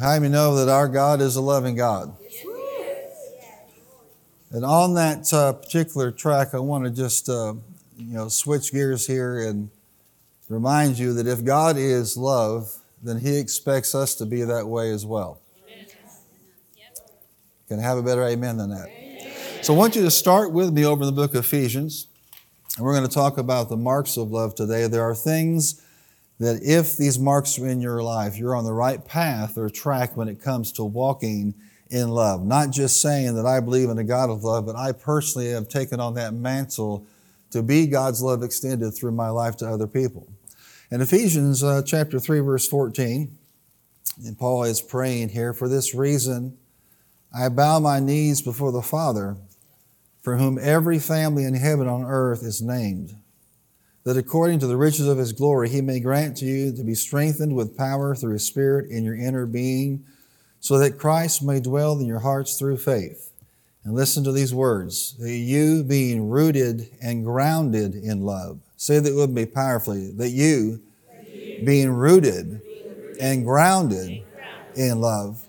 How many know that our God is a loving God? Yes, He is. And on that particular track, I want to just switch gears here and remind you that if God is love, then He expects us to be that way as well. Amen. Can I have a better amen than that? Amen. So I want you to start with me over in the book of Ephesians. And we're going to talk about the marks of love today. There are things that if these marks are in your life, you're on the right path or track when it comes to walking in love. Not just saying that I believe in a God of love, but I personally have taken on that mantle to be God's love extended through my life to other people. In Ephesians chapter 3, verse 14, and Paul is praying here, "For this reason I bow my knees before the Father, for whom every family in heaven and on earth is named, that according to the riches of His glory He may grant to you to be strengthened with power through His Spirit in your inner being, so that Christ may dwell in your hearts through faith." And listen to these words, "that you being rooted and grounded in love." Say that with me powerfully. That you being rooted and grounded in love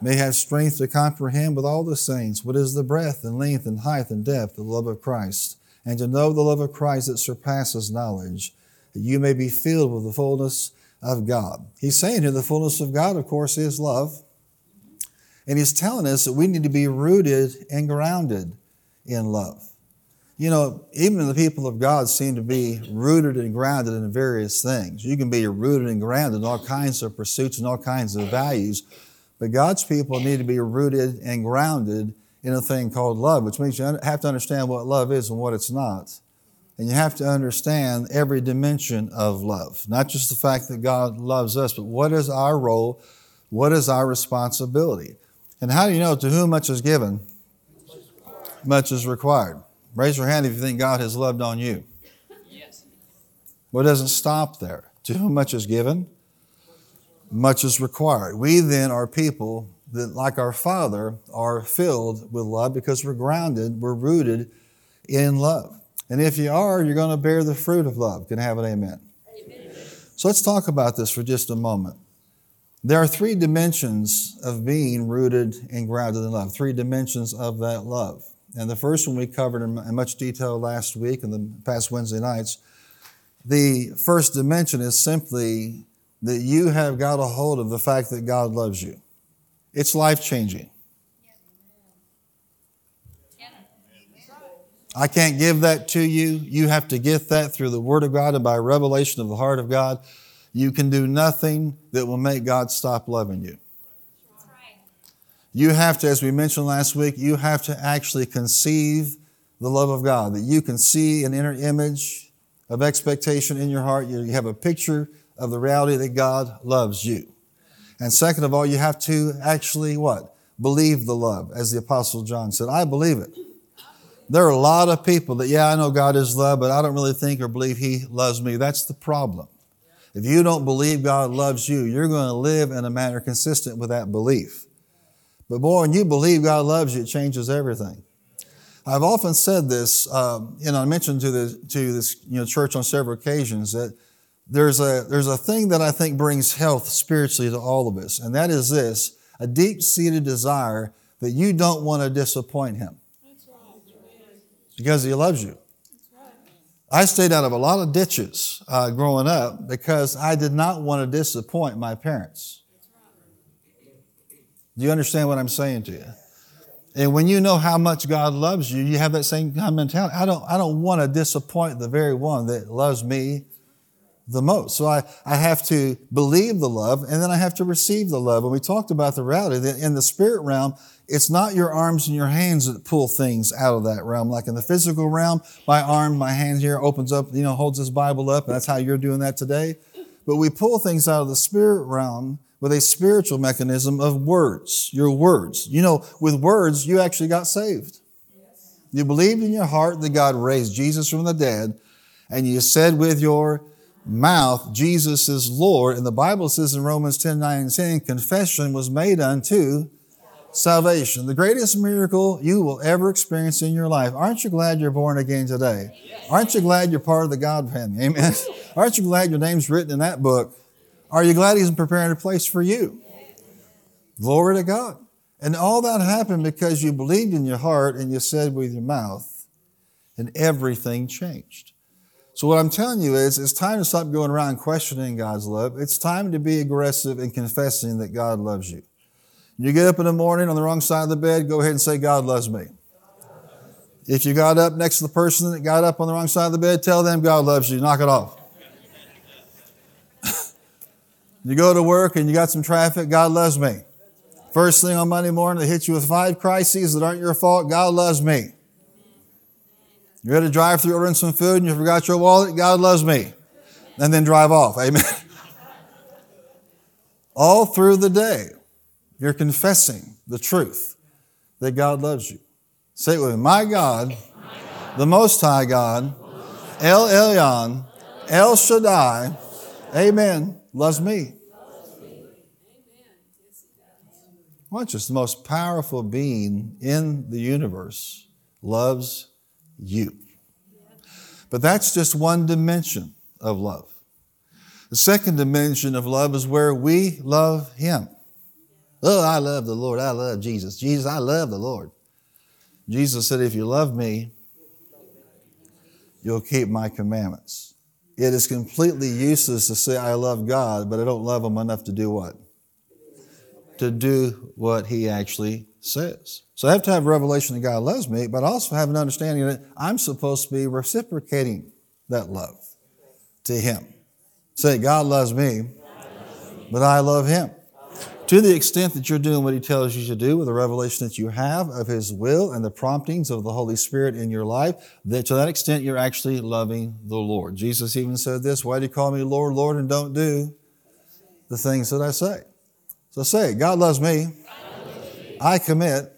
may have strength to comprehend with all the saints what is the breadth and length and height and depth of the love of Christ, and to know the love of Christ that surpasses knowledge, that you may be filled with the fullness of God. He's saying here the fullness of God, of course, is love. And He's telling us that we need to be rooted and grounded in love. You know, even the people of God seem to be rooted and grounded in various things. You can be rooted and grounded in all kinds of pursuits and all kinds of values. But God's people need to be rooted and grounded in a thing called love, which means you have to understand what love is and what it's not. And you have to understand every dimension of love. Not just the fact that God loves us, but what is our role? What is our responsibility? And how do you know to whom much is given, much is required? Raise your hand if you think God has loved on you. Yes. Well, it doesn't stop there. To whom much is given, much is required. We then are people that, like our Father, are filled with love because we're grounded, we're rooted in love. And if you are, you're going to bear the fruit of love. Can I have an amen? Amen. So let's talk about this for just a moment. There are three dimensions of being rooted and grounded in love, three dimensions of that love. And the first one we covered in much detail last week and the past Wednesday nights. The first dimension is simply that you have got a hold of the fact that God loves you. It's life-changing. I can't give that to you. You have to get that through the Word of God and by revelation of the heart of God. You can do nothing that will make God stop loving you. You have to, as we mentioned last week, you have to actually conceive the love of God, that you can see an inner image of expectation in your heart. You have a picture of the reality that God loves you. And second of all, you have to actually what? Believe the love, as the Apostle John said. I believe it. There are a lot of people that, I know God is love, but I don't really think or believe He loves me. That's the problem. If you don't believe God loves you, you're going to live in a manner consistent with that belief. But boy, when you believe God loves you, it changes everything. I've often said this, and I mentioned to this church on several occasions that there's a thing that I think brings health spiritually to all of us, and that is this: a deep-seated desire that you don't want to disappoint Him. That's right. Because He loves you. I stayed out of a lot of ditches growing up because I did not want to disappoint my parents. Do you understand what I'm saying to you? And when you know how much God loves you, you have that same kind of mentality. I don't want to disappoint the very one that loves me the most. So I have to believe the love, and then I have to receive the love. And we talked about the reality that in the spirit realm, it's not your arms and your hands that pull things out of that realm. Like in the physical realm, my arm, my hand here opens up, holds this Bible up, and that's how you're doing that today. But we pull things out of the spirit realm with a spiritual mechanism of words, your words. With words, you actually got saved. Yes. You believed in your heart that God raised Jesus from the dead, and you said with your mouth, Jesus is Lord. And the Bible says in Romans 10:9-10, confession was made unto salvation, the greatest miracle you will ever experience in your life. Aren't you glad you're born again today? Yes. Aren't you glad you're part of the God family? Amen. Aren't you glad your name's written in that book? Are you glad He's preparing a place for you? Glory to God. And all that happened because you believed in your heart and you said with your mouth, and everything changed. So what I'm telling you is, it's time to stop going around questioning God's love. It's time to be aggressive in confessing that God loves you. You get up in the morning on the wrong side of the bed, go ahead and say, God loves me. If you got up next to the person that got up on the wrong side of the bed, tell them God loves you. Knock it off. You go to work and you got some traffic, God loves me. First thing on Monday morning, they hit you with 5 crises that aren't your fault, God loves me. You're at a drive-thru ordering some food and you forgot your wallet, God loves me. And then drive off, amen. All through the day, you're confessing the truth that God loves you. Say it with me. My God, the Most High God, El Elyon, El Shaddai, amen, loves me. Watch this. The most powerful being in the universe loves you. But that's just one dimension of love. The second dimension of love is where we love Him. Oh, I love the Lord. I love Jesus. Jesus, I love the Lord. Jesus said, if you love me, you'll keep my commandments. It is completely useless to say I love God, but I don't love Him enough to do what? To do what He actually says. So I have to have revelation that God loves me, but I also have an understanding that I'm supposed to be reciprocating that love to Him. Say, God loves me, but I love Him. To the extent that you're doing what He tells you to do with the revelation that you have of His will and the promptings of the Holy Spirit in your life, that to that extent you're actually loving the Lord. Jesus even said this, why do you call me Lord, Lord, and don't do the things that I say? So say, God loves me. I commit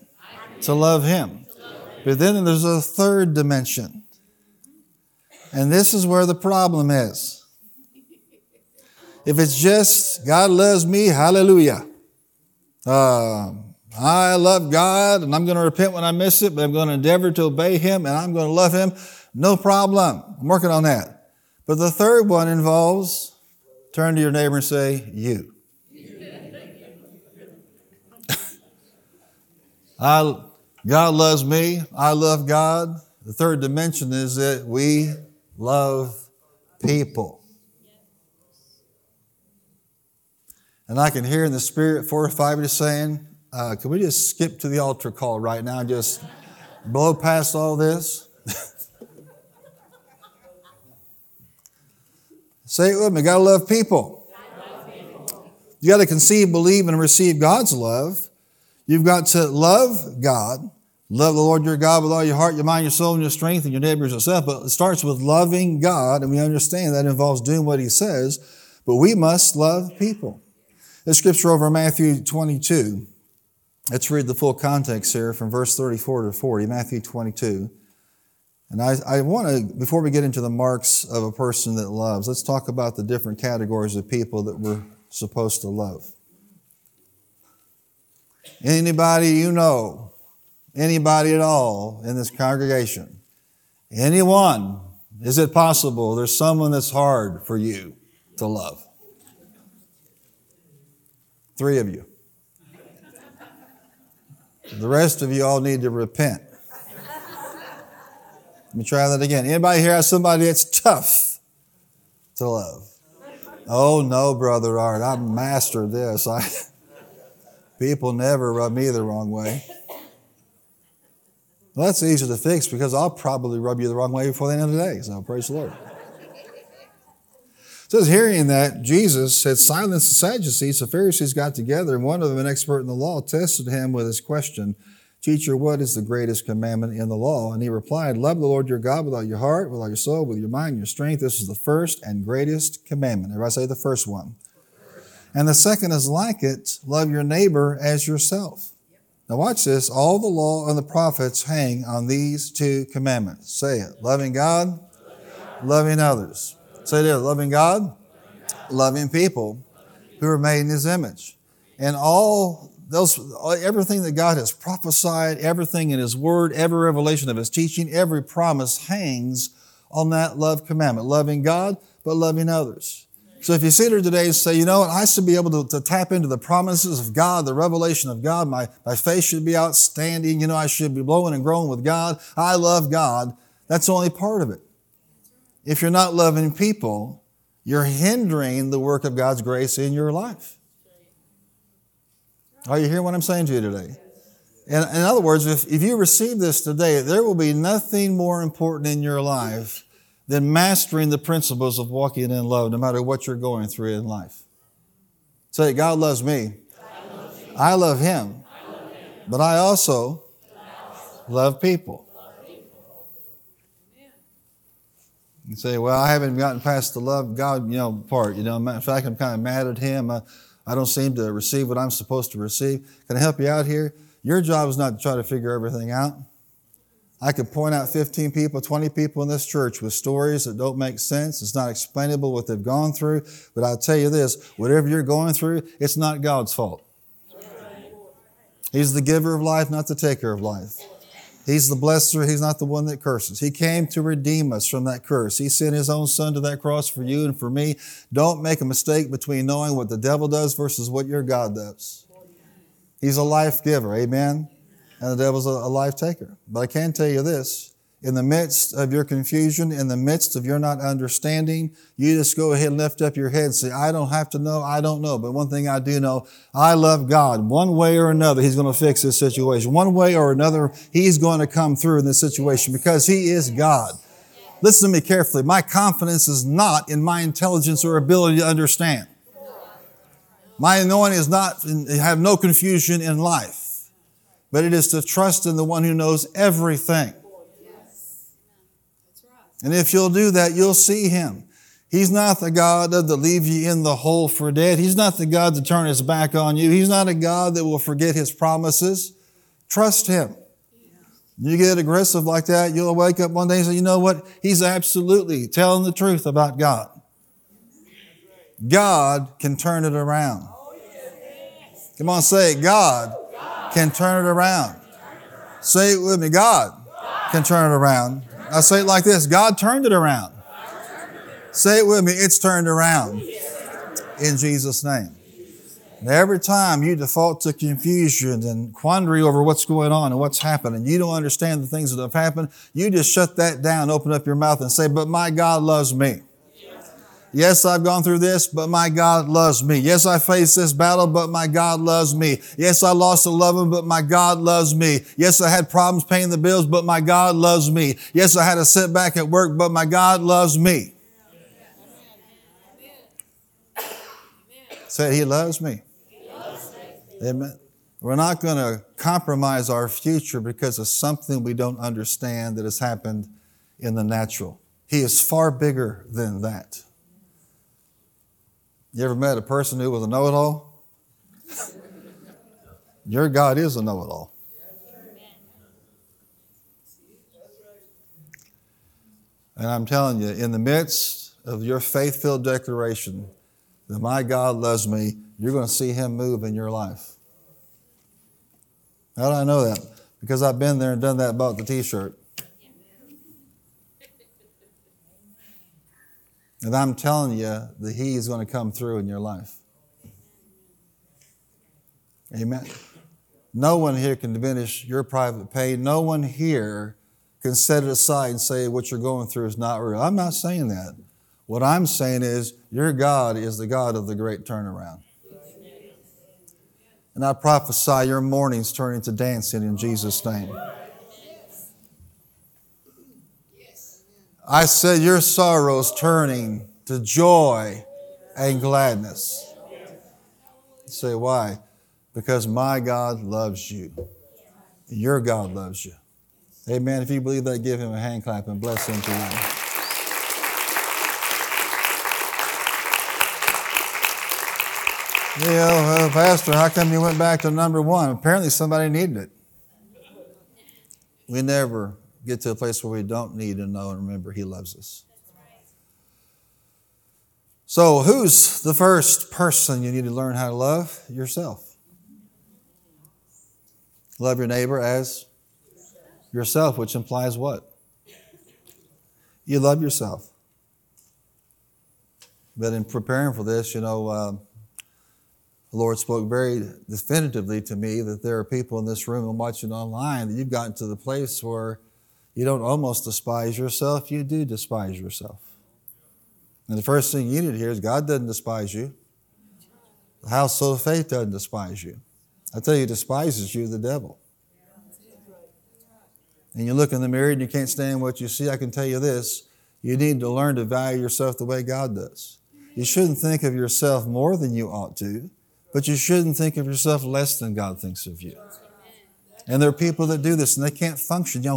to love Him. But then there's a third dimension. And this is where the problem is. If it's just, God loves me, hallelujah. I love God and I'm going to repent when I miss it, but I'm going to endeavor to obey Him and I'm going to love Him. No problem. I'm working on that. But the third one involves, turn to your neighbor and say, you. God loves me. I love God. The third dimension is that we love people. And I can hear in the spirit 4 or 5 of you saying, can we just skip to the altar call right now and just blow past all this? Say it with me. Got to love people. You got to conceive, believe, and receive God's love. You've got to love God. Love the Lord your God with all your heart, your mind, your soul, and your strength, and your neighbors yourself. But it starts with loving God, and we understand that involves doing what He says. But we must love people. This scripture over Matthew 22. Let's read the full context here from verse 34 to 40, Matthew 22. And I want to, before we get into the marks of a person that loves, let's talk about the different categories of people that we're supposed to love. Anybody you know, anybody at all in this congregation, anyone, is it possible there's someone that's hard for you to love? 3 of you. The rest of you all need to repent. Let me try that again. Anybody here has somebody that's tough to love? Oh no, Brother Art, I mastered this. People never rub me the wrong way. Well, that's easy to fix because I'll probably rub you the wrong way before the end of the day. So praise the Lord. It says, hearing that, Jesus had silenced the Sadducees. The Pharisees got together, and one of them, an expert in the law, tested him with this question, Teacher, what is the greatest commandment in the law? And he replied, love the Lord your God with all your heart, with all your soul, with your mind, your strength. This is the first and greatest commandment. Everybody say the first one. And the second is like it, love your neighbor as yourself. Now watch this. All the law and the prophets hang on these 2 commandments. Say it. Loving God, loving others. Say this, loving God, loving people who are made in His image. And all those, everything that God has prophesied, everything in His word, every revelation of His teaching, every promise hangs on that love commandment. Loving God, but loving others. So if you sit here today and say, you know what, I should be able to tap into the promises of God, the revelation of God. My faith should be outstanding. You know, I should be blowing and growing with God. I love God. That's only part of it. If you're not loving people, you're hindering the work of God's grace in your life. Are you hearing what I'm saying to you today? And in other words, if you receive this today, there will be nothing more important in your life than mastering the principles of walking in love, no matter what you're going through in life. Say, God loves me. God loves me. I love him. I love him. But I also love people. You say, well, I haven't gotten past the love God, part. In fact, I'm kind of mad at him. I don't seem to receive what I'm supposed to receive. Can I help you out here? Your job is not to try to figure everything out. I could point out 15 people, 20 people in this church with stories that don't make sense. It's not explainable what they've gone through. But I'll tell you this, whatever you're going through, it's not God's fault. He's the giver of life, not the taker of life. He's the blesser. He's not the one that curses. He came to redeem us from that curse. He sent his own son to that cross for you and for me. Don't make a mistake between knowing what the devil does versus what your God does. He's a life giver. Amen. And the devil's a life taker. But I can tell you this, in the midst of your confusion, in the midst of your not understanding, you just go ahead and lift up your head and say, I don't have to know, I don't know. But one thing I do know, I love God. One way or another, he's going to fix this situation. One way or another, he's going to come through in this situation because he is God. Listen to me carefully. My confidence is not in my intelligence or ability to understand. My anointing is not, have no confusion in life. But it is to trust in the one who knows everything. Yes. That's right. And if you'll do that, you'll see him. He's not the God that will leave you in the hole for dead. He's not the God to turn his back on you. He's not a God that will forget his promises. Trust him. Yeah. You get aggressive like that, you'll wake up one day and say, you know what? He's absolutely telling the truth about God. Right. God can turn it around. Oh, yes. Come on, say it. God can turn it around. Say it with me. God can turn it around. I say it like this. God turned it around. Say it with me. It's turned around. In Jesus' name. And every time you default to confusion and quandary over what's going on and what's happening, you don't understand the things that have happened, you just shut that down, open up your mouth and say, but my God loves me. Yes, I've gone through this, but my God loves me. Yes, I faced this battle, but my God loves me. Yes, I lost a loved one, but my God loves me. Yes, I had problems paying the bills, but my God loves me. Yes, I had a setback at work, but my God loves me. Say, he loves me. Amen. We're not going to compromise our future because of something we don't understand that has happened in the natural. He is far bigger than that. You ever met a person who was a know-it-all? Your God is a know-it-all. And I'm telling you, in the midst of your faith-filled declaration that my God loves me, you're going to see him move in your life. How do I know that? Because I've been there and done that, bought the t-shirt. And I'm telling you that he is going to come through in your life. Amen. No one here can diminish your private pain. No one here can set it aside and say what you're going through is not real. I'm not saying that. What I'm saying is your God is the God of the great turnaround. And I prophesy your mornings turn into dancing in Jesus' name. I said your sorrows turning to joy and gladness. You say, why? Because my God loves you. Your God loves you. Amen. If you believe that, give him a hand clap and bless him tonight. Pastor, how come you went back to number one? Apparently somebody needed it. We never get to a place where we don't need to know and remember he loves us. That's right. So who's the first person you need to learn how to love? Yourself. Love your neighbor as yourself, which implies what? You love yourself. But in preparing for this, the Lord spoke very definitively to me that there are people in this room and watching online that you've gotten to the place where you don't almost despise yourself, you do despise yourself. And the first thing you need to hear is God doesn't despise you. The household of faith doesn't despise you. I tell you, despises you, the devil. And you look in the mirror and you can't stand what you see. I can tell you this, you need to learn to value yourself the way God does. You shouldn't think of yourself more than you ought to, but you shouldn't think of yourself less than God thinks of you. And there are people that do this and they can't function. You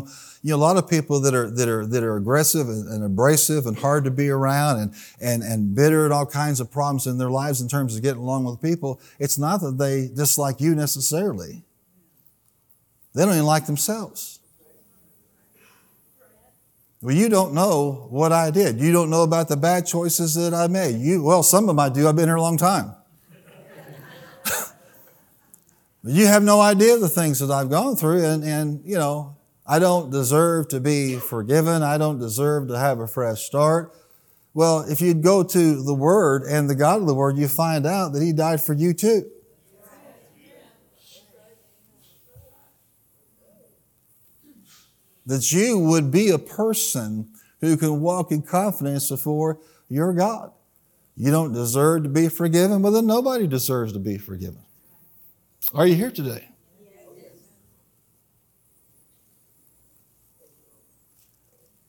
know, a lot of people that are aggressive and abrasive and hard to be around and bitter and all kinds of problems in their lives in terms of getting along with people. It's not that they dislike you necessarily. They don't even like themselves. Well, you don't know what I did. You don't know about the bad choices that I made. Well, some of them I do. I've been here a long time. You have no idea the things that I've gone through and I don't deserve to be forgiven. I don't deserve to have a fresh start. Well, if you'd go to the Word and the God of the Word, you find out that He died for you too. That you would be a person who can walk in confidence before your God. You don't deserve to be forgiven, but then nobody deserves to be forgiven. Are you here today?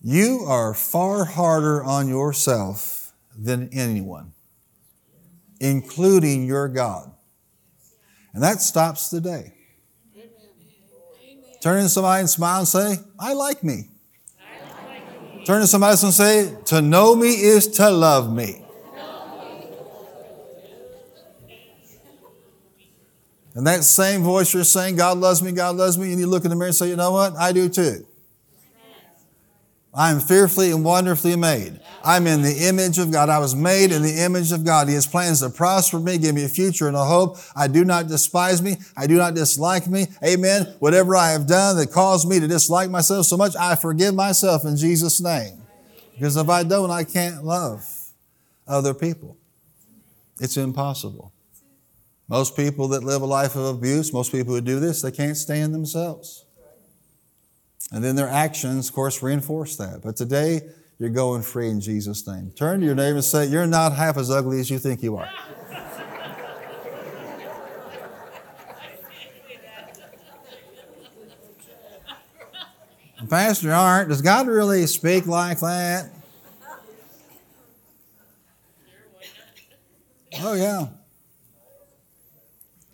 You are far harder on yourself than anyone, including your God. And that stops the day. Turn to somebody and smile and say, I like me. Turn to somebody else and say, to know me is to love me. And that same voice you're saying, God loves me, and you look in the mirror and say, you know what? I do too. I'm fearfully and wonderfully made. I'm in the image of God. I was made in the image of God. He has plans to prosper me, give me a future and a hope. I do not despise me. I do not dislike me. Amen. Whatever I have done that caused me to dislike myself so much, I forgive myself in Jesus' name. Because if I don't, I can't love other people. It's impossible. Most people that live a life of abuse, most people who do this, they can't stand themselves. And then their actions, of course, reinforce that. But today, you're going free in Jesus' name. Turn to your neighbor and say, you're not half as ugly as you think you are. Pastor Art, does God really speak like that? Oh, yeah.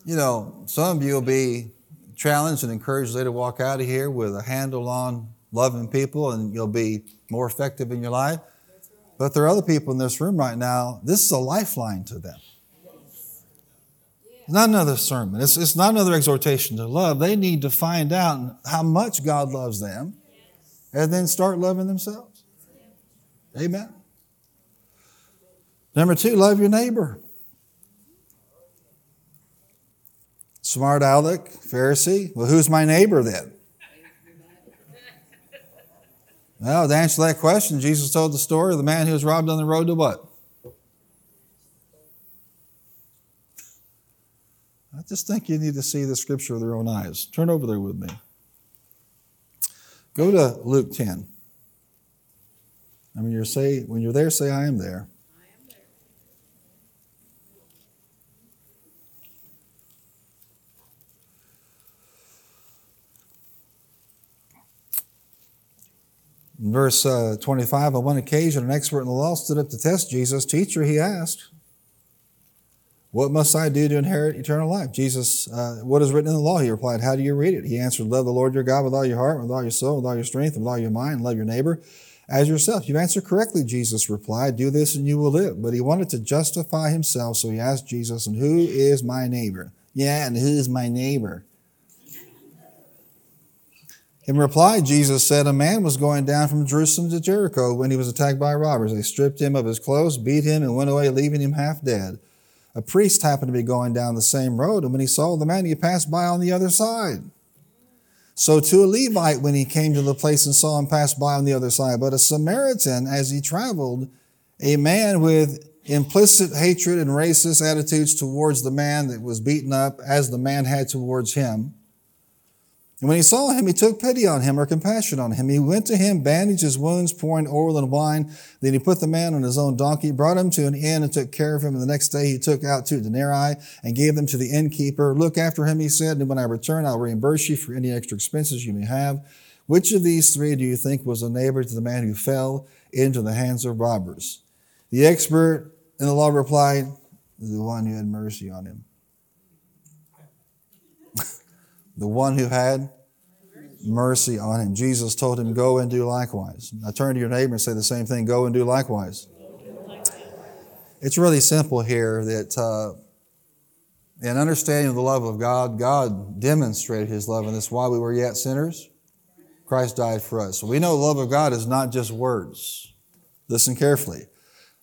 You know, some of you will be challenged and encouraged later to walk out of here with a handle on loving people and you'll be more effective in your life. Right. But there are other people in this room right now, this is a lifeline to them. Yes. It's not another sermon. It's not another exhortation to love. They need to find out how much God loves them and then start loving themselves. Yes. Amen. Number 2, love your neighbor. Smart aleck, Pharisee. Well, who's my neighbor then? Well, to answer that question, Jesus told the story of the man who was robbed on the road to what? I just think you need to see the scripture with your own eyes. Turn over there with me. Go to Luke 10. When you're there, say, I am there. In verse 25, on one occasion, an expert in the law stood up to test Jesus. Teacher, he asked, what must I do to inherit eternal life? Jesus, what is written in the law? He replied, how do you read it? He answered, love the Lord your God with all your heart, with all your soul, with all your strength, with all your mind, love your neighbor as yourself. You've answered correctly, Jesus replied, do this and you will live. But he wanted to justify himself, so he asked Jesus, and who is my neighbor? Yeah, and who is my neighbor? In reply, Jesus said, a man was going down from Jerusalem to Jericho when he was attacked by robbers. They stripped him of his clothes, beat him, and went away, leaving him half dead. A priest happened to be going down the same road, and when he saw the man, he passed by on the other side. So too a Levite, when he came to the place and saw him, passed by on the other side. But a Samaritan, as he traveled, a man with implicit hatred and racist attitudes towards the man that was beaten up as the man had towards him. And when he saw him, he took pity on him or compassion on him. He went to him, bandaged his wounds, pouring oil and wine. Then he put the man on his own donkey, brought him to an inn and took care of him. And the next day he took out 2 denarii and gave them to the innkeeper. Look after him, he said, and when I return, I'll reimburse you for any extra expenses you may have. Which of these 3 do you think was a neighbor to the man who fell into the hands of robbers? The expert in the law replied, the one who had mercy on him. The one who had mercy on him. Jesus told him, go and do likewise. Now turn to your neighbor and say the same thing. Go and do likewise. It's really simple here that in understanding the love of God, God demonstrated his love in this. While we were yet sinners, Christ died for us. So we know the love of God is not just words. Listen carefully.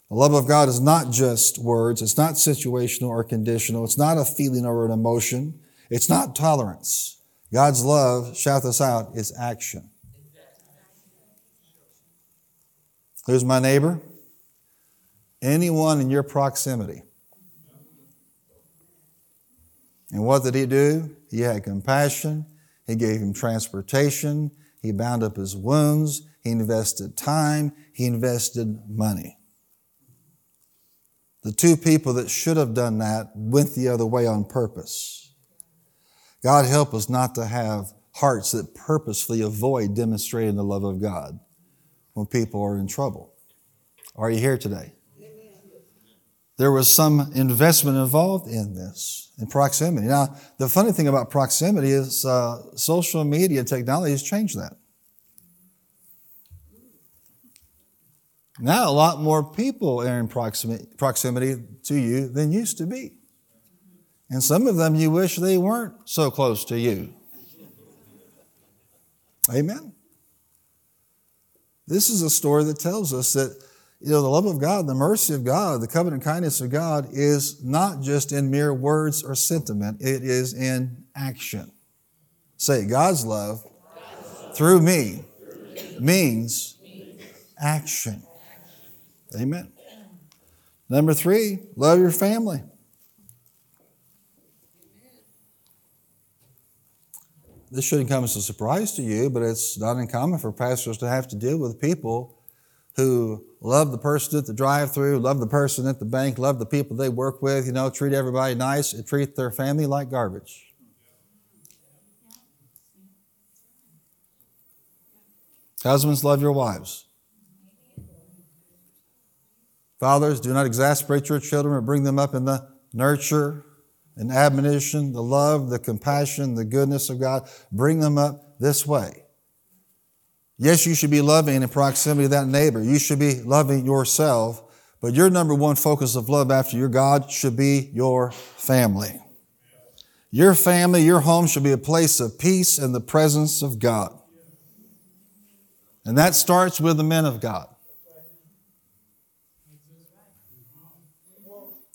The love of God is not just words. It's not situational or conditional. It's not a feeling or an emotion. It's not tolerance. God's love, shout this out, is action. Who's my neighbor? Anyone in your proximity. And what did he do? He had compassion. He gave him transportation. He bound up his wounds. He invested time. He invested money. The 2 people that should have done that went the other way on purpose. God help us not to have hearts that purposefully avoid demonstrating the love of God when people are in trouble. Are you here today? There was some investment involved in this, in proximity. Now, the funny thing about proximity is social media technology has changed that. Now, a lot more people are in proximity to you than used to be. And some of them you wish they weren't so close to you. Amen. This is a story that tells us that, you know, the love of God, the mercy of God, the covenant kindness of God is not just in mere words or sentiment. It is in action. Say, God's love, through me means action. Amen. Number 3, love your family. This shouldn't come as a surprise to you, but it's not uncommon for pastors to have to deal with people who love the person at the drive-thru, love the person at the bank, love the people they work with, you know, treat everybody nice, and treat their family like garbage. Husbands, love your wives. Fathers, do not exasperate your children or bring them up in the nurture and admonition, the love, the compassion, the goodness of God. Bring them up this way. Yes, you should be loving in proximity to that neighbor. You should be loving yourself, but your number one focus of love after your God should be your family. Your family, your home should be a place of peace and the presence of God. And that starts with the men of God.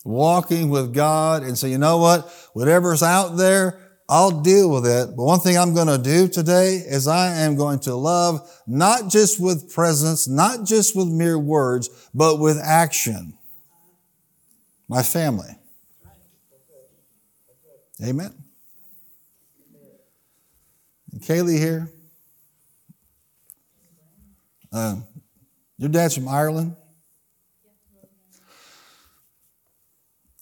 Walking with God and say, you know what? Whatever's out there, I'll deal with it. But one thing I'm going to do today is I am going to love not just with presence, not just with mere words, but with action. My family. Amen. And Kaylee here. Your dad's from Ireland.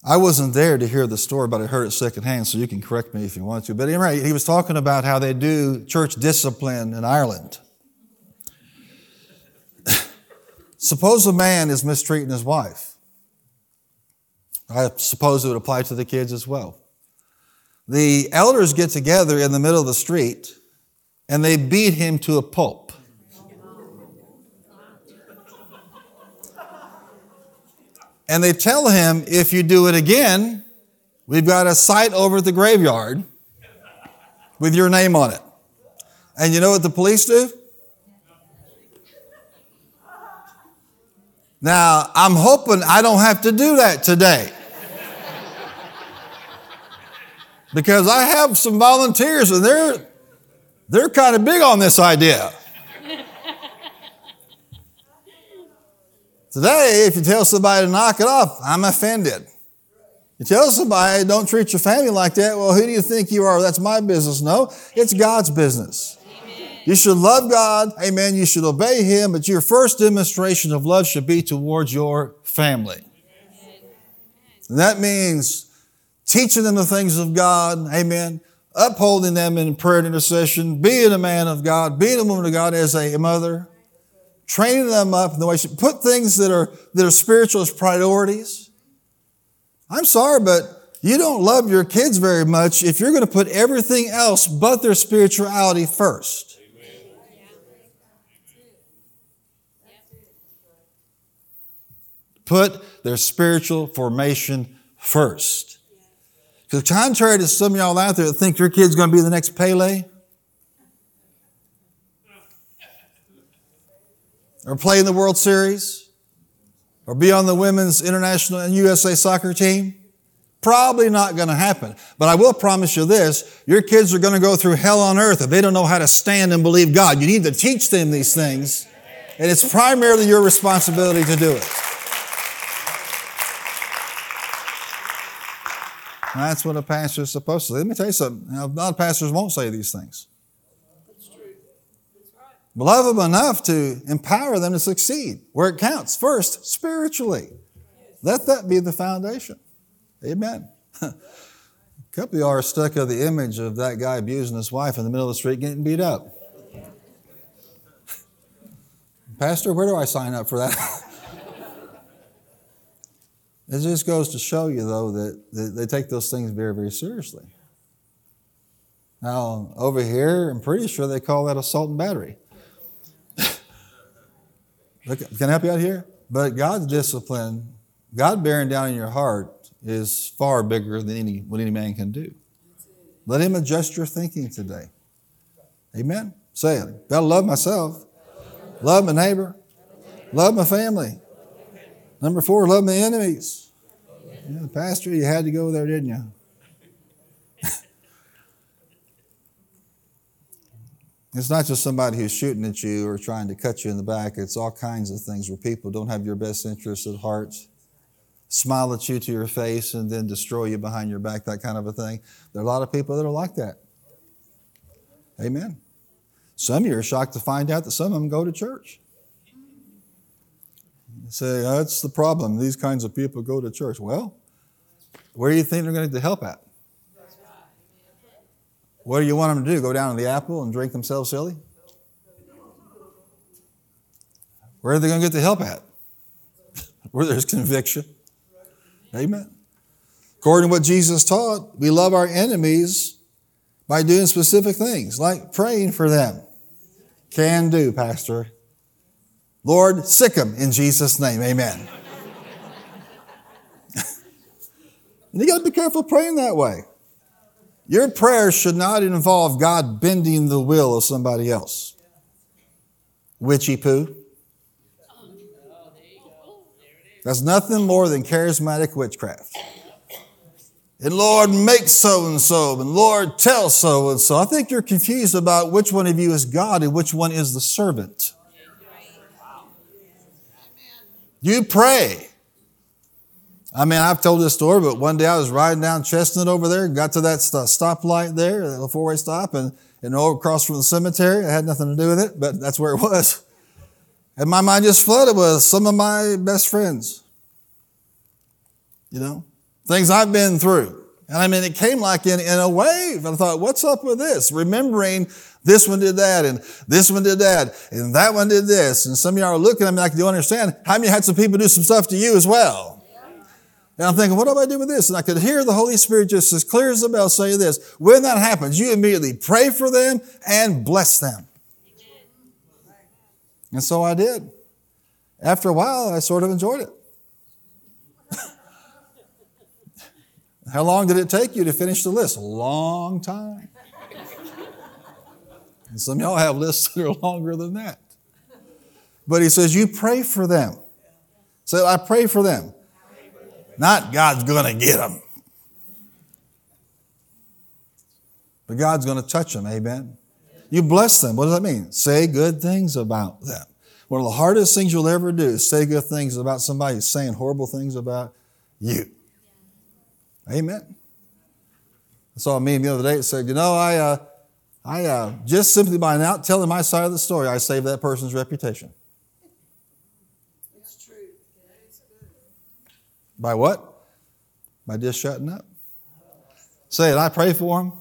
I wasn't there to hear the story, but I heard it secondhand, so you can correct me if you want to. But anyway, he was talking about how they do church discipline in Ireland. Suppose a man is mistreating his wife. I suppose it would apply to the kids as well. The elders get together in the middle of the street, and they beat him to a pulp. And they tell him, if you do it again, we've got a site over at the graveyard with your name on it. And you know what the police do? Now, I'm hoping I don't have to do that today. Because I have some volunteers and they're kind of big on this idea. Today, if you tell somebody to knock it off, I'm offended. You tell somebody, don't treat your family like that. Well, who do you think you are? That's my business. No, it's God's business. Amen. You should love God. Amen. You should obey Him. But your first demonstration of love should be towards your family. Amen. And that means teaching them the things of God. Amen. Upholding them in prayer and intercession. Being a man of God. Being a woman of God as a mother. Training them up in the way. Put things that are spiritual as priorities. I'm sorry, but you don't love your kids very much if you're going to put everything else but their spirituality first. Amen. Put their spiritual formation first. Because contrary to some of y'all out there that think your kid's going to be the next Pele or play in the World Series, or be on the women's international and USA soccer team? Probably not going to happen. But I will promise you this, your kids are going to go through hell on earth if they don't know how to stand and believe God. You need to teach them these things, and it's primarily your responsibility to do it. And that's what a pastor is supposed to do. Let me tell you something. Now, a lot of pastors won't say these things. But love them enough to empower them to succeed where it counts. First, spiritually. Let that be the foundation. Amen. A couple of y'all are stuck at the image of that guy abusing his wife in the middle of the street getting beat up. Pastor, where do I sign up for that? It just goes to show you, though, that they take those things very, very seriously. Now, over here, I'm pretty sure they call that assault and battery. Look, can I help you out here? But God's discipline, God bearing down in your heart, is far bigger than what any man can do. Let Him adjust your thinking today. Amen? Say it. Gotta love myself. Love my neighbor. Love my family. Number 4, love my enemies. Yeah, Pastor, you had to go there, didn't you? It's not just somebody who's shooting at you or trying to cut you in the back. It's all kinds of things where people don't have your best interests at heart, smile at you to your face, and then destroy you behind your back, that kind of a thing. There are a lot of people that are like that. Amen. Some of you are shocked to find out that some of them go to church. You say, oh, that's the problem. These kinds of people go to church. Well, where do you think they're going to get help at? What do you want them to do? Go down to the apple and drink themselves silly? Where are they going to get the help at? Where there's conviction. Amen. According to what Jesus taught, we love our enemies by doing specific things, like praying for them. Can do, Pastor. Lord, sick them in Jesus' name. Amen. And you got to be careful praying that way. Your prayers should not involve God bending the will of somebody else. Witchy poo. That's nothing more than charismatic witchcraft. And Lord, make so-and-so, and Lord, tell so-and-so. I think you're confused about which one of you is God and which one is the servant. You pray. I mean, I've told this story, but one day I was riding down Chestnut over there, got to that stoplight there, the four-way stop, and over across from the cemetery. I had nothing to do with it, but that's where it was. And my mind just flooded with some of my best friends. You know, things I've been through. And I mean, it came like in a wave. I thought, what's up with this? Remembering this one did that, and this one did that, and that one did this. And some of y'all are looking at me like, do you understand? How many had some people do some stuff to you as well? And I'm thinking, what do I do with this? And I could hear the Holy Spirit just as clear as a bell say this. When that happens, you immediately pray for them and bless them. And so I did. After a while, I sort of enjoyed it. How long did it take you to finish the list? A long time. And some of y'all have lists that are longer than that. But He says, you pray for them. So I pray for them. Not God's going to get them. But God's going to touch them, amen? You bless them. What does that mean? Say good things about them. One of the hardest things you'll ever do is say good things about somebody who's saying horrible things about you. Amen. I saw a meme the other day that said, I just simply by not telling my side of the story, I saved that person's reputation. It's true. By what? By just shutting up. Say it, I pray for them.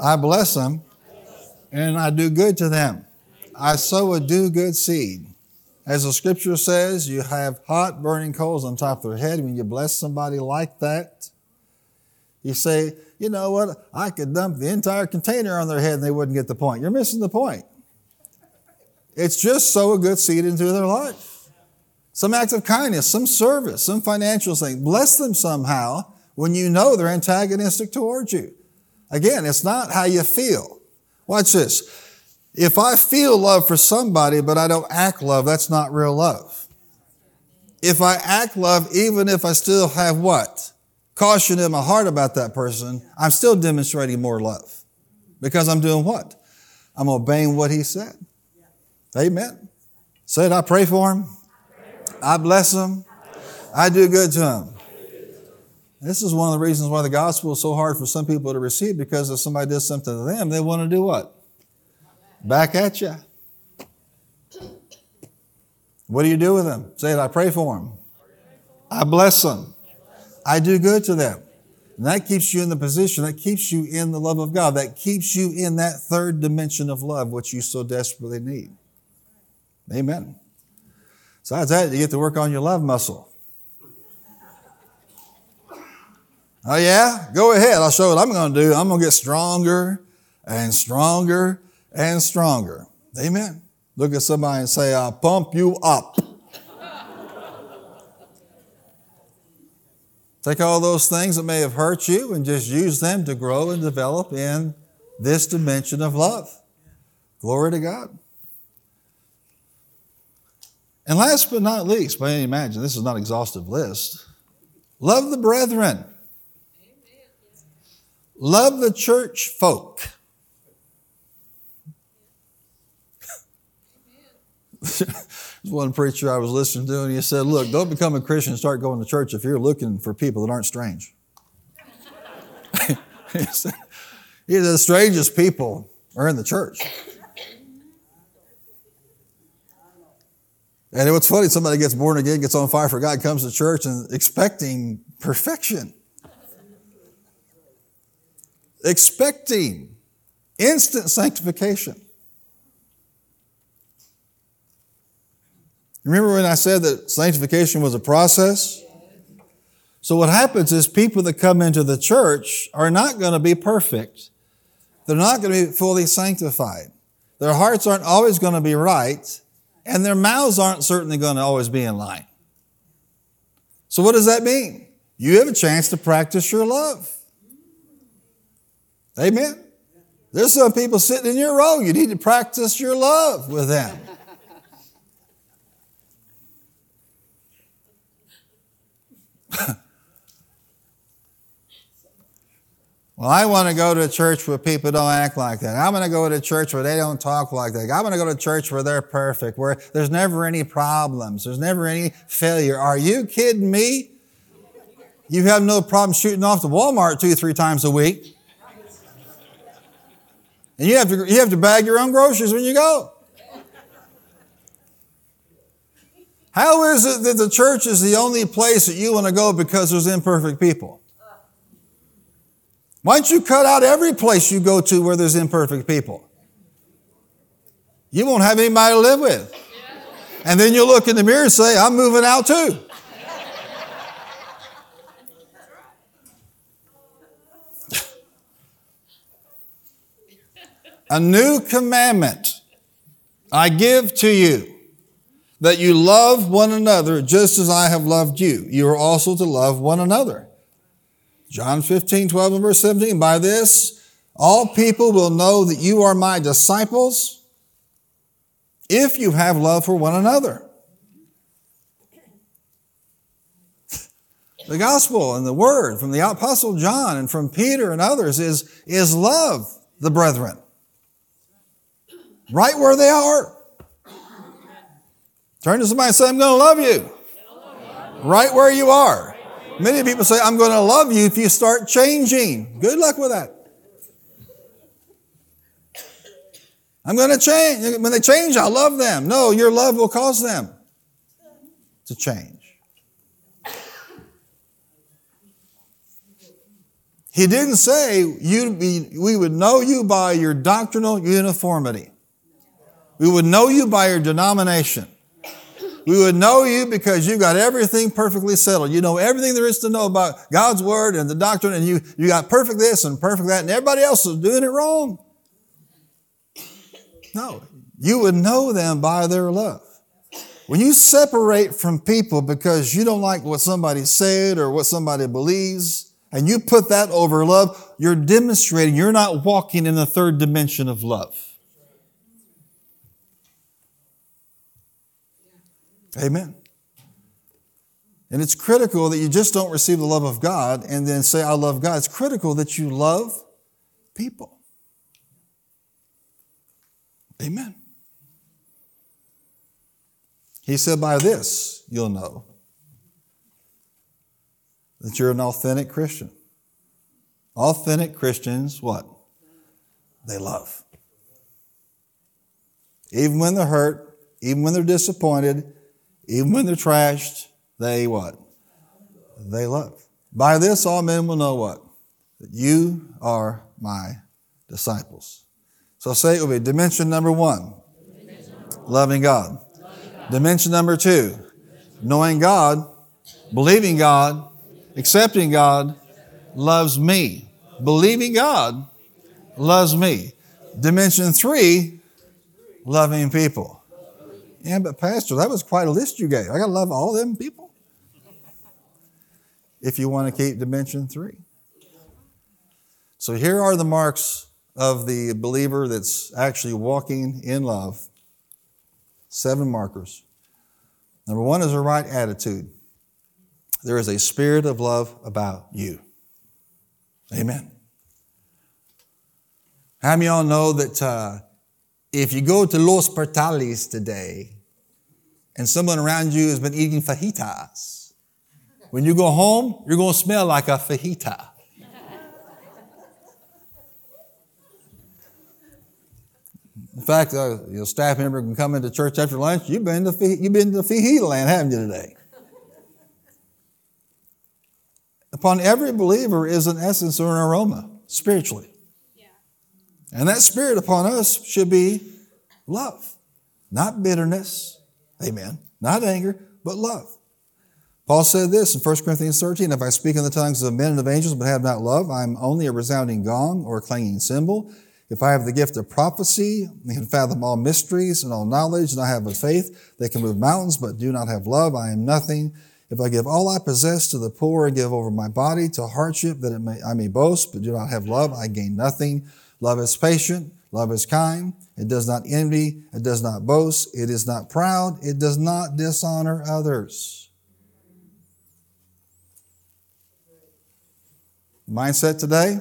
I bless them. And I do good to them. I sow a do-good seed. As the scripture says, you have hot burning coals on top of their head when you bless somebody like that. You say, you know what? I could dump the entire container on their head and they wouldn't get the point. You're missing the point. It's just sow a good seed into their life. Some act of kindness, some service, some financial thing. Bless them somehow when you know they're antagonistic towards you. Again, it's not how you feel. Watch this. If I feel love for somebody, but I don't act love, that's not real love. If I act love, even if I still have what? Caution in my heart about that person, I'm still demonstrating more love. Because I'm doing what? I'm obeying what he said. Amen. Said, I pray for him. I bless him. I do good to him. This is one of the reasons why the gospel is so hard for some people to receive, because if somebody does something to them, they want to do what? Back at you. What do you do with them? Say it, I pray for them. I bless them. I do good to them. And that keeps you in the position. That keeps you in the love of God. That keeps you in that third dimension of love, which you so desperately need. Amen. Besides that, you get to work on your love muscle. Oh yeah? Go ahead. I'll show you what I'm going to do. I'm going to get stronger and stronger and stronger. Amen. Look at somebody and say, I'll pump you up. Take all those things that may have hurt you and just use them to grow and develop in this dimension of love. Glory to God. And last but not least, but imagine this is not an exhaustive list. Love the brethren. Love the church folk. There's one preacher I was listening to, and he said, look, don't become a Christian and start going to church if you're looking for people that aren't strange. He said, the strangest people are in the church. And what's funny, somebody gets born again, gets on fire for God, comes to church and expecting perfection. Expecting instant sanctification. Remember when I said that sanctification was a process? So what happens is people that come into the church are not going to be perfect. They're not going to be fully sanctified. Their hearts aren't always going to be right, and their mouths aren't certainly going to always be in line. So what does that mean? You have a chance to practice your love. Amen? There's some people sitting in your row. You need to practice your love with them. Well, I want to go to a church where people don't act like that. I'm going to go to a church where they don't talk like that. I'm going to go to a church where they're perfect, where there's never any problems. There's never any failure. Are you kidding me? You have no problem shooting off to Walmart 2 or 3 times a week. And you have to bag your own groceries when you go. How is it that the church is the only place that you want to go because there's imperfect people? Why don't you cut out every place you go to where there's imperfect people? You won't have anybody to live with. And then you'll look in the mirror and say, I'm moving out too. A new commandment I give to you, that you love one another just as I have loved you. You are also to love one another. John 15:12 and verse 17. By this, all people will know that you are my disciples if you have love for one another. The gospel and the word from the Apostle John and from Peter and others is love the brethren. Right where they are. Turn to somebody and say, I'm going to love you. Right where you are. Many people say, I'm going to love you if you start changing. Good luck with that. I'm going to change. When they change, I'll love them. No, your love will cause them to change. He didn't say we would know you by your doctrinal uniformity. We would know you by your denomination. We would know you because you've got everything perfectly settled. You know everything there is to know about God's word and the doctrine, and you got perfect this and perfect that, and everybody else is doing it wrong. No, you would know them by their love. When you separate from people because you don't like what somebody said or what somebody believes, and you put that over love, you're demonstrating you're not walking in the third dimension of love. Amen. And it's critical that you just don't receive the love of God and then say, I love God. It's critical that you love people. Amen. He said, by this, you'll know that you're an authentic Christian. Authentic Christians, what? They love. Even when they're hurt, even when they're disappointed, even when they're trashed, they what? They love. By this, all men will know what? That you are my disciples. So say it will be dimension number one. Loving God. Dimension number two. Knowing God, believing God, accepting God, loves me. Believing God, loves me. Dimension three, loving people. Yeah, but Pastor, that was quite a list you gave. I got to love all them people. If you want to keep dimension three. So here are the marks of the believer that's actually walking in love. 7 markers. Number 1 is the right attitude. There is a spirit of love about you. Amen. How many of y'all know that... if you go to Los Portales today and someone around you has been eating fajitas, when you go home, you're going to smell like a fajita. In fact, your staff member can come into church after lunch. You've been to fajita land, haven't you, today? Upon every believer is an essence or an aroma, spiritually. And that spirit upon us should be love, not bitterness, amen, not anger, but love. Paul said this in 1 Corinthians 13, if I speak in the tongues of men and of angels but have not love, I am only a resounding gong or a clanging cymbal. If I have the gift of prophecy, I can fathom all mysteries and all knowledge, and I have a faith that can move mountains but do not have love, I am nothing. If I give all I possess to the poor and give over my body to hardship that I may boast but do not have love, I gain nothing. Love is patient. Love is kind. It does not envy. It does not boast. It is not proud. It does not dishonor others. Mindset today,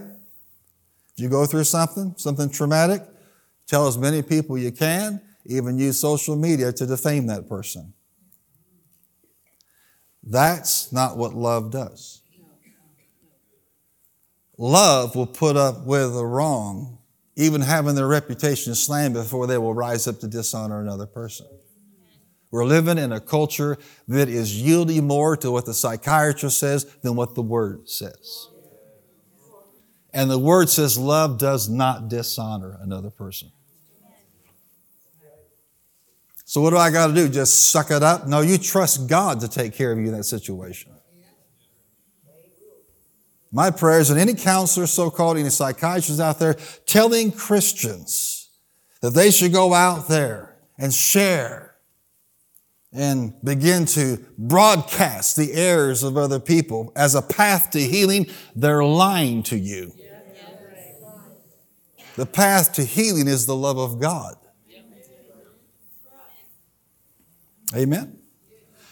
if you go through something traumatic, tell as many people you can, even use social media to defame that person. That's not what love does. Love will put up with the wrong, even having their reputation slammed before they will rise up to dishonor another person. We're living in a culture that is yielding more to what the psychiatrist says than what the Word says. And the Word says love does not dishonor another person. So what do I got to do? Just suck it up? No, you trust God to take care of you in that situation. My prayer is that any counselor, so-called, any psychiatrist out there telling Christians that they should go out there and share and begin to broadcast the errors of other people as a path to healing, they're lying to you. The path to healing is the love of God. Amen.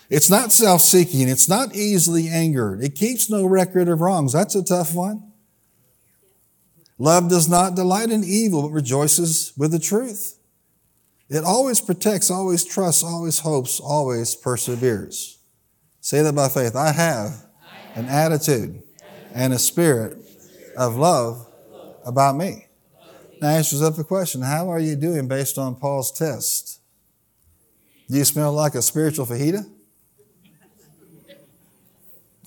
It's not self-seeking. It's not easily angered. It keeps no record of wrongs. That's a tough one. Love does not delight in evil, but rejoices with the truth. It always protects, always trusts, always hopes, always perseveres. Say that by faith. I have an attitude and a spirit of love about me. Now answers up the question, how are you doing based on Paul's test? Do you smell like a spiritual fajita?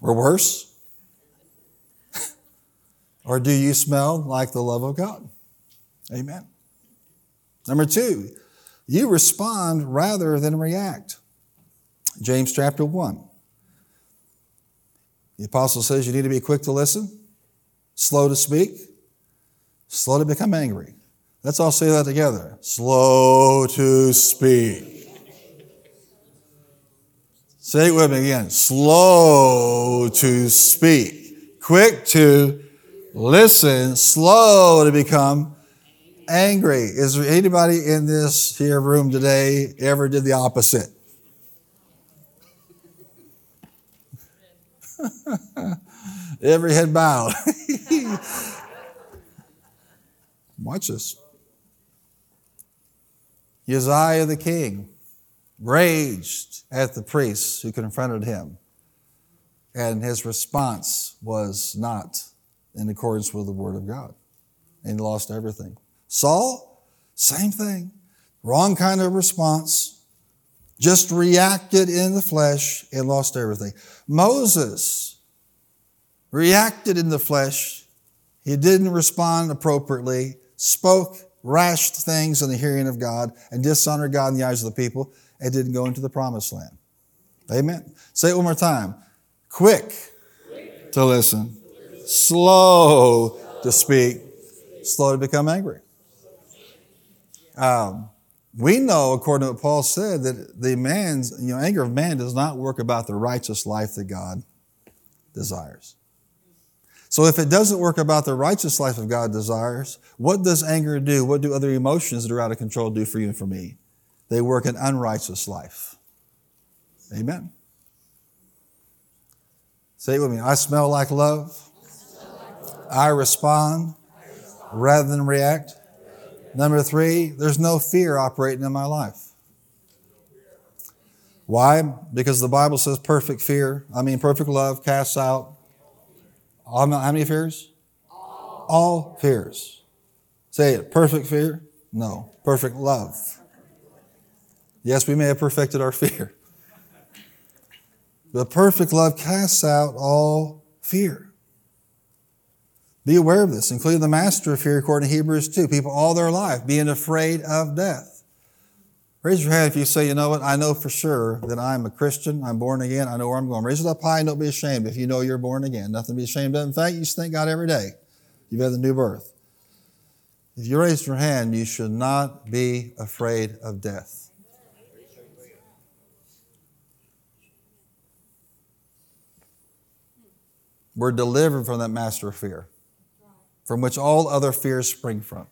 Or worse? Or do you smell like the love of God? Amen. Number two, you respond rather than react. James chapter 1. The apostle says you need to be quick to listen, slow to speak, slow to become angry. Let's all say that together. Slow to speak. Say it with me again. Slow to speak, quick to listen, slow to become angry. Is there anybody in this here room today ever did the opposite? Every head bowed. Watch this. Uzziah the king raged at the priests who confronted him, and his response was not in accordance with the word of God, and he lost everything. Saul, same thing. Wrong kind of response. Just reacted in the flesh and lost everything. Moses reacted in the flesh. He didn't respond appropriately, spoke rash things in the hearing of God, and dishonored God in the eyes of the people, and didn't go into the promised land. Amen. Say it one more time. Quick to listen, slow to speak, slow to become angry. We know, according to what Paul said, that the man's anger of man does not work about the righteous life that God desires. So if it doesn't work about the righteous life of God desires, what does anger do? What do other emotions that are out of control do for you and for me? They work an unrighteous life. Amen. Say it with me. I smell like love. I respond rather than react. Number three, there's no fear operating in my life. Why? Because the Bible says perfect love casts out all, how many fears? All fears. Say it, perfect fear? No, perfect love. Yes, we may have perfected our fear. But perfect love casts out all fear. Be aware of this, including the master of fear, according to Hebrews 2. People all their life being afraid of death. Raise your hand if you say, you know what, I know for sure that I'm a Christian, I'm born again, I know where I'm going. Raise it up high and don't be ashamed if you know you're born again. Nothing to be ashamed of. In fact, you should thank God every day. You've had the new birth. If you raise your hand, you should not be afraid of death. We're delivered from that master of fear, from which all other fears spring from.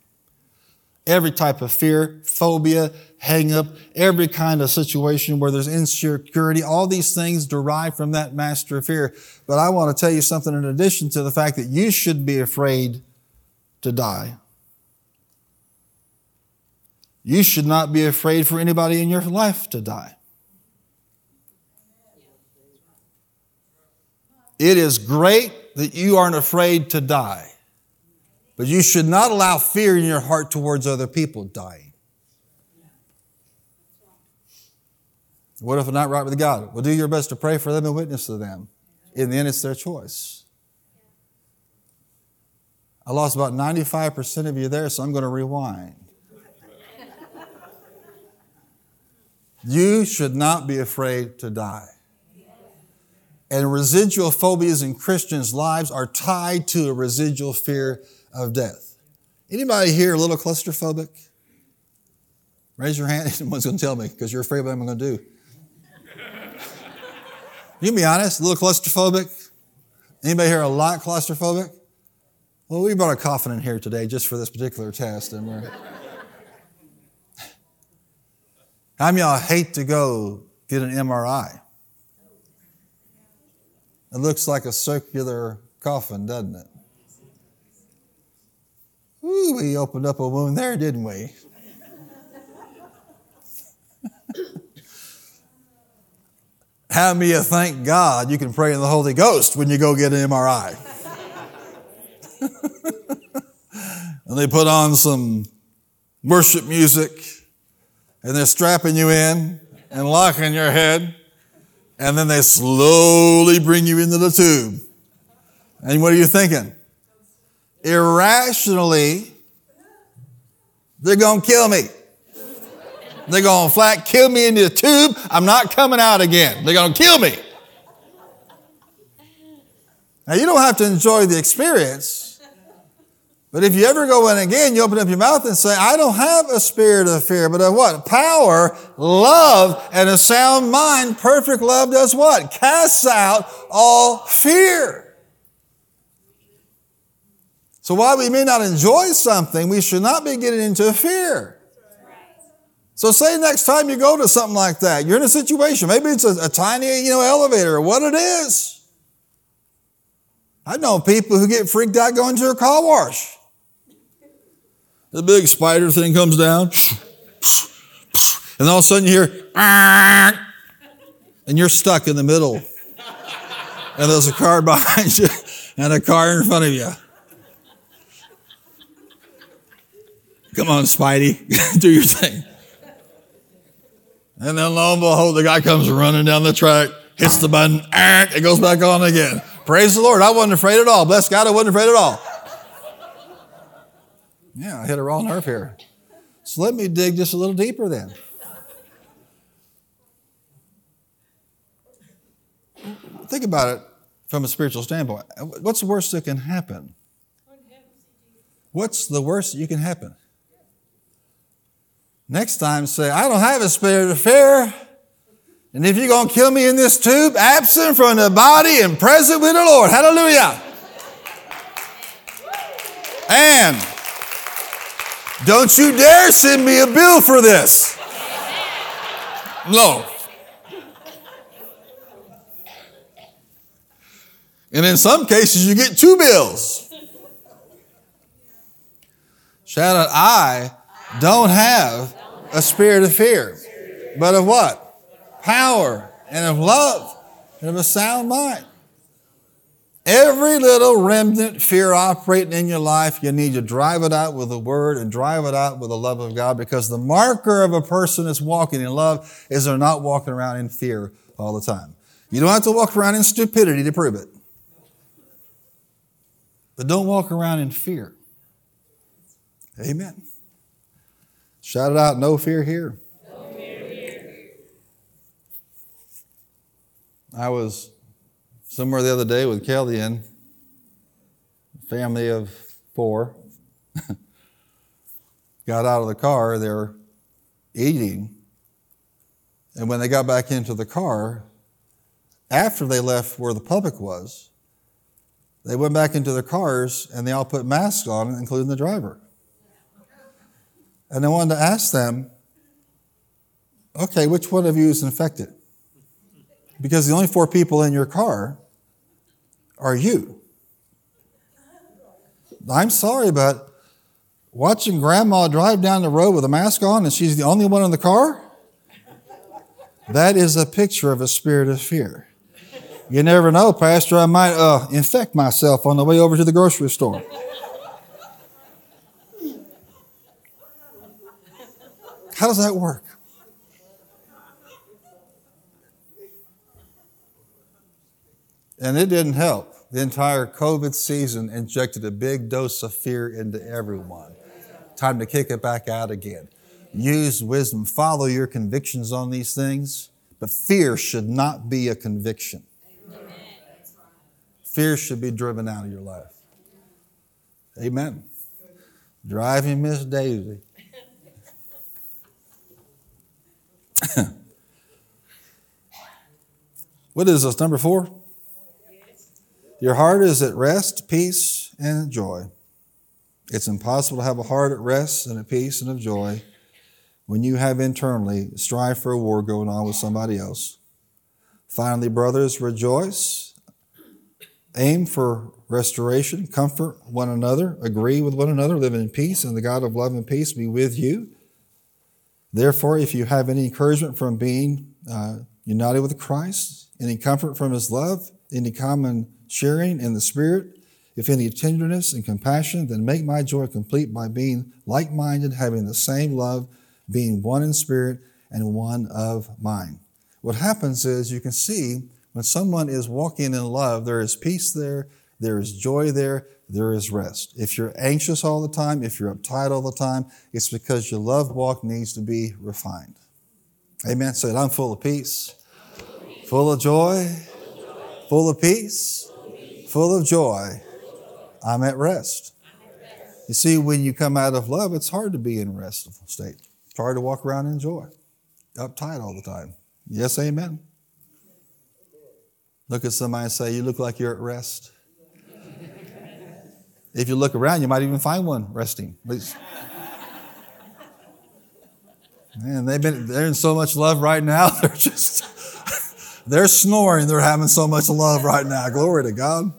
Every type of fear, phobia, hang-up, every kind of situation where there's insecurity, all these things derive from that master of fear. But I want to tell you something in addition to the fact that you should be afraid to die. You should not be afraid for anybody in your life to die. It is great that you aren't afraid to die. But you should not allow fear in your heart towards other people dying. What if they're not right with God? Well, do your best to pray for them and witness to them. In the end, it's their choice. I lost about 95% of you there, so I'm going to rewind. You should not be afraid to die. And residual phobias in Christians' lives are tied to a residual fear of death. Anybody here a little claustrophobic? Raise your hand. Anyone's going to tell me because you're afraid of what I'm going to do. You can be honest. A little claustrophobic? Anybody here a lot claustrophobic? Well, we brought a coffin in here today just for this particular test. And how many of y'all hate to go get an MRI? It looks like a circular coffin, doesn't it? Ooh, we opened up a wound there, didn't we? How many of you thank God you can pray in the Holy Ghost when you go get an MRI? And they put on some worship music, and they're strapping you in and locking your head, and then they slowly bring you into the tube. And what are you thinking? Irrationally, they're going to kill me. They're going to flat kill me into the tube. I'm not coming out again. They're going to kill me. Now, you don't have to enjoy the experience. But if you ever go in again, you open up your mouth and say, I don't have a spirit of fear, but of what? Power, love, and a sound mind. Perfect love does what? Casts out all fear. So while we may not enjoy something, we should not be getting into fear. So say next time you go to something like that, you're in a situation, maybe it's a tiny, elevator or what it is. I know people who get freaked out going to a car wash. The big spider thing comes down, and all of a sudden you hear, and you're stuck in the middle. And there's a car behind you and a car in front of you. Come on, Spidey, do your thing. And then lo and behold, the guy comes running down the track, hits the button, it goes back on again. Praise the Lord. I wasn't afraid at all. Bless God, I wasn't afraid at all. Yeah, I hit a raw nerve here. So let me dig just a little deeper then. Think about it from a spiritual standpoint. What's the worst that can happen? What's the worst that you can happen? Next time, say, I don't have a spirit of fear. And if you're going to kill me in this tube, absent from the body and present with the Lord. Hallelujah. And don't you dare send me a bill for this. No. And in some cases, you get two bills. Shout out, I don't have a spirit of fear, but of what? Power, and of love, and of a sound mind. Every little remnant fear operating in your life, you need to drive it out with the word and drive it out with the love of God, because the marker of a person that's walking in love is they're not walking around in fear all the time. You don't have to walk around in stupidity to prove it. But don't walk around in fear. Amen. Shout it out, no fear here. No fear here. I was somewhere the other day with Kelly and a family of 4. Got out of the car, they were eating. And when they got back into the car, after they left where the public was, they went back into their cars and they all put masks on, including the driver. And I wanted to ask them, okay, which one of you is infected? Because the only 4 people in your car are you. I'm sorry, but watching Grandma drive down the road with a mask on and she's the only one in the car? That is a picture of a spirit of fear. You never know, Pastor, I might infect myself on the way over to the grocery store. How does that work? And it didn't help. The entire COVID season injected a big dose of fear into everyone. Time to kick it back out again. Use wisdom. Follow your convictions on these things. But fear should not be a conviction. Fear should be driven out of your life. Amen. Driving Miss Daisy. What is this, number 4? Your heart is at rest, peace, and joy. It's impossible to have a heart at rest and at peace and of joy when you have internally strife for a war going on with somebody else. Finally, brothers, rejoice. Aim for restoration, comfort one another, agree with one another, live in peace, and the God of love and peace be with you. Therefore, if you have any encouragement from being united with Christ, any comfort from his love, any common sharing in the Spirit, if any tenderness and compassion, then make my joy complete by being like-minded, having the same love, being one in spirit and one of mind. What happens is you can see when someone is walking in love, there is peace there is joy there is rest. If you're anxious all the time, if you're uptight all the time, it's because your love walk needs to be refined. Amen. Say it, I'm full of peace, full of joy, full of peace, full of joy. I'm at rest. You see, when you come out of love, it's hard to be in a restful state. It's hard to walk around in joy, uptight all the time. Yes, amen. Look at somebody and say, you look like you're at rest. If you look around, you might even find one resting. Man, they're in so much love right now. They're just, they're snoring. They're having so much love right now. Glory to God.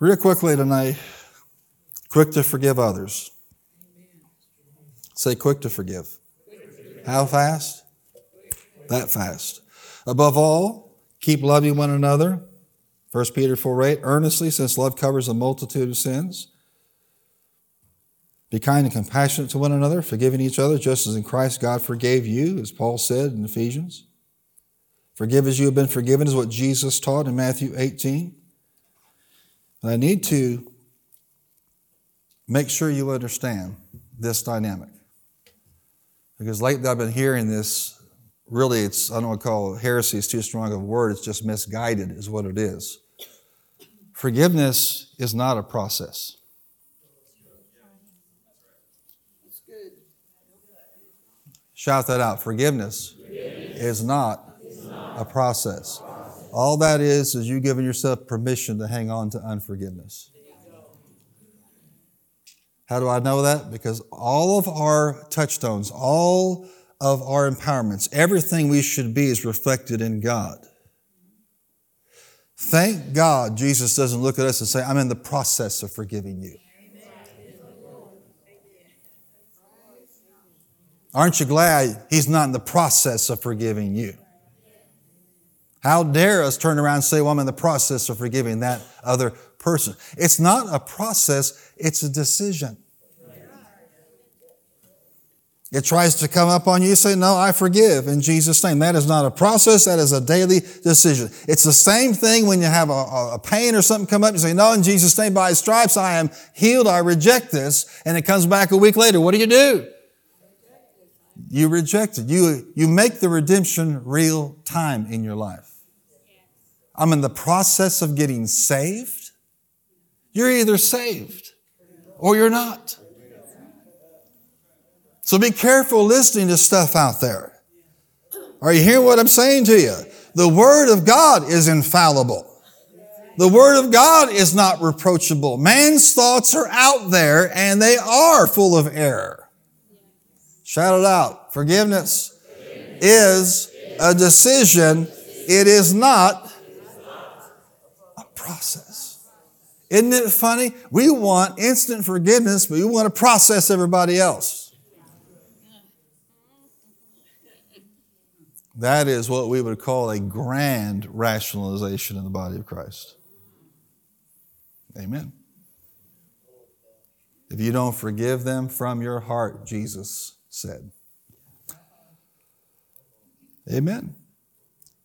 Real quickly tonight, quick to forgive others. Say quick to forgive. How fast? That fast. Above all, keep loving one another. 1 Peter 4:8, earnestly, since love covers a multitude of sins. Be kind and compassionate to one another, forgiving each other, just as in Christ God forgave you, as Paul said in Ephesians. Forgive as you have been forgiven is what Jesus taught in Matthew 18. And I need to make sure you understand this dynamic. Because lately I've been hearing this. Really, I don't want to call it heresy, it's too strong of a word, it's just misguided is what it is. Forgiveness is not a process. That's good. Shout that out. Forgiveness is not a process. All that is you giving yourself permission to hang on to unforgiveness. How do I know that? Because all of our touchstones, all of our empowerments, everything we should be is reflected in God. Thank God Jesus doesn't look at us and say, I'm in the process of forgiving you. Aren't you glad he's not in the process of forgiving you? How dare us turn around and say, well, I'm in the process of forgiving that other person. It's not a process, it's a decision. It tries to come up on you, say, no, I forgive in Jesus' name. That is not a process, that is a daily decision. It's the same thing when you have a pain or something come up, you say, no, in Jesus' name, by his stripes, I am healed, I reject this, and it comes back a week later. What do? You reject it. You make the redemption real time in your life. I'm in the process of getting saved. You're either saved or you're not. So be careful listening to stuff out there. Are you hearing what I'm saying to you? The Word of God is infallible. The Word of God is not reproachable. Man's thoughts are out there and they are full of error. Shout it out. Forgiveness is a decision. It is not a process. Isn't it funny? We want instant forgiveness, but we want to process everybody else. That is what we would call a grand rationalization in the body of Christ. Amen. If you don't forgive them from your heart, Jesus said. Amen.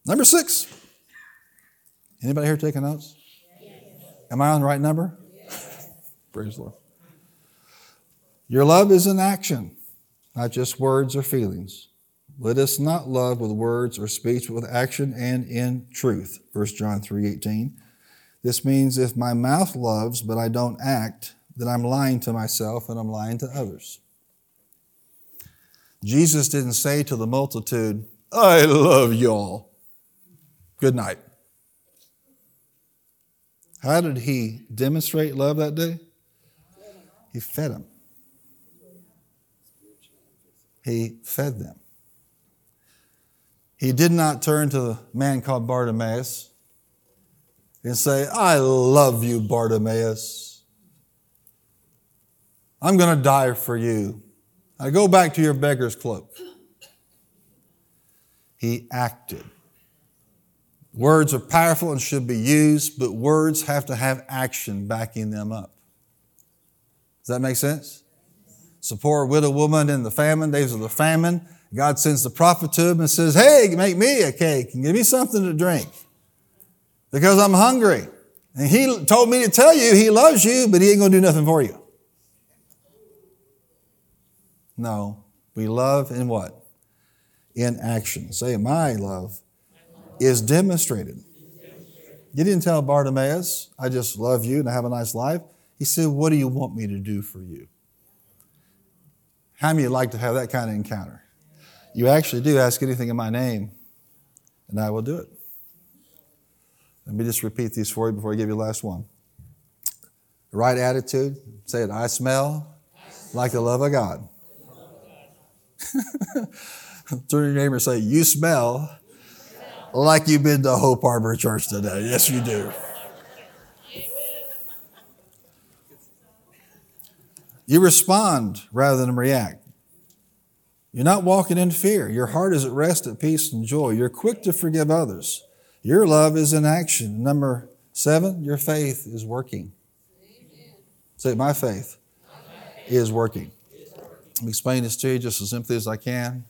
Number 6. Anybody here taking notes? Am I on the right number? Praise the Lord. Your love is an action, not just words or feelings. Let us not love with words or speech, but with action and in truth. 1 John 3:18. This means if my mouth loves, but I don't act, then I'm lying to myself and I'm lying to others. Jesus didn't say to the multitude, I love y'all. Good night. How did he demonstrate love that day? He fed them. He fed them. He did not turn to the man called Bartimaeus and say, I love you, Bartimaeus. I'm going to die for you. I go back to your beggar's cloak. he acted. Words are powerful and should be used, but words have to have action backing them up. Does that make sense? It's a poor widow woman in the famine, days of the famine. God sends the prophet to him and says, hey, make me a cake and give me something to drink because I'm hungry. And he told me to tell you he loves you, but he ain't going to do nothing for you. No, we love in what? In action. Say, my love is demonstrated. You didn't tell Bartimaeus, I just love you and I have a nice life. He said, what do you want me to do for you? How many would like to have that kind of encounter? You actually do ask anything in my name, and I will do it. Let me just repeat these for you before I give you the last one. The right attitude, say it, I smell like the love of God. Turn to your neighbor and say, you smell like you've been to Hope Harbor Church today. Yes, you do. You respond rather than react. You're not walking in fear. Your heart is at rest, at peace, and joy. You're quick to forgive others. Your love is in action. Number 7, your faith is working. Amen. Say, my faith is working. I'll explain this to you just as simply as I can.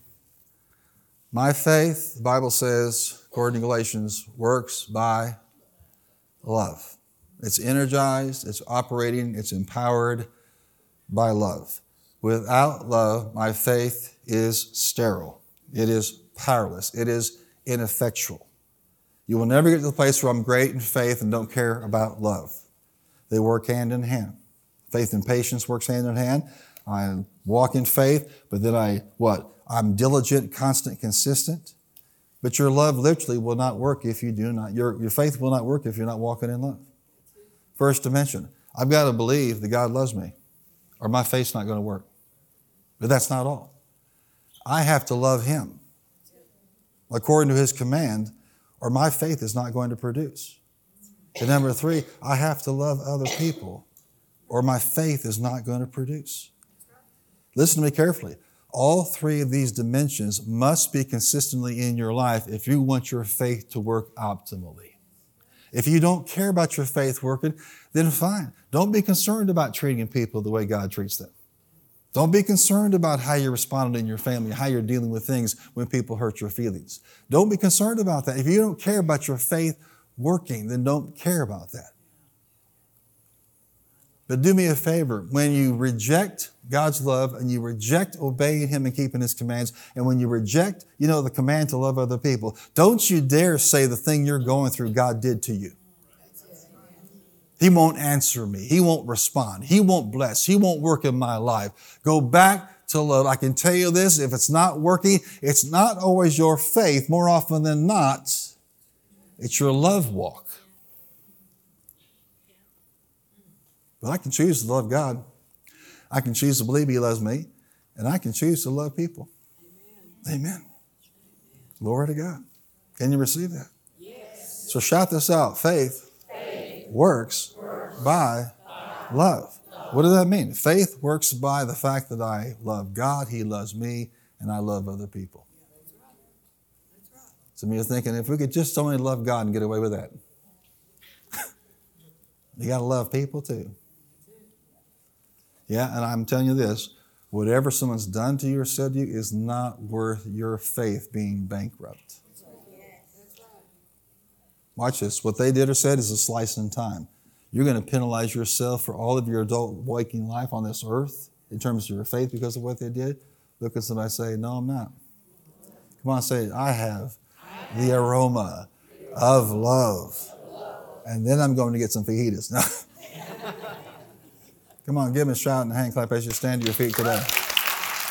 My faith, the Bible says, according to Galatians, works by love. It's energized, it's operating, it's empowered by love. Without love, my faith is sterile. It is powerless. It is ineffectual. You will never get to the place where I'm great in faith and don't care about love. They work hand in hand. Faith and patience works hand in hand. I walk in faith, but then I'm diligent, constant, consistent. But your love literally will not work if you do not. Your faith will not work if you're not walking in love. First dimension, I've got to believe that God loves me or my faith's not going to work. But that's not all. I have to love him according to his command, or my faith is not going to produce. And number 3, I have to love other people or my faith is not going to produce. Listen to me carefully. All 3 of these dimensions must be consistently in your life if you want your faith to work optimally. If you don't care about your faith working, then fine. Don't be concerned about treating people the way God treats them. Don't be concerned about how you responded in your family, how you're dealing with things when people hurt your feelings. Don't be concerned about that. If you don't care about your faith working, then don't care about that. But do me a favor. When you reject God's love and you reject obeying him and keeping his commands, and when you reject, the command to love other people, don't you dare say the thing you're going through God did to you. He won't answer me. He won't respond. He won't bless. He won't work in my life. Go back to love. I can tell you this, if it's not working, it's not always your faith. More often than not, it's your love walk. But I can choose to love God. I can choose to believe he loves me. And I can choose to love people. Amen. Glory to God. Can you receive that? Yes. So shout this out. Faith works by love. What does that mean? Faith works by the fact that I love God, he loves me, and I love other people. Some of you are thinking, if we could just only love God and get away with that. You got to love people too. Yeah, and I'm telling you this, whatever someone's done to you or said to you is not worth your faith being bankrupt. Watch this. What they did or said is a slice in time. You're going to penalize yourself for all of your adult waking life on this earth in terms of your faith because of what they did. Look at somebody and say, no, I'm not. Come on, say, I have the aroma of love. And then I'm going to get some fajitas. Come on, give them a shout and a hand clap as you stand to your feet today.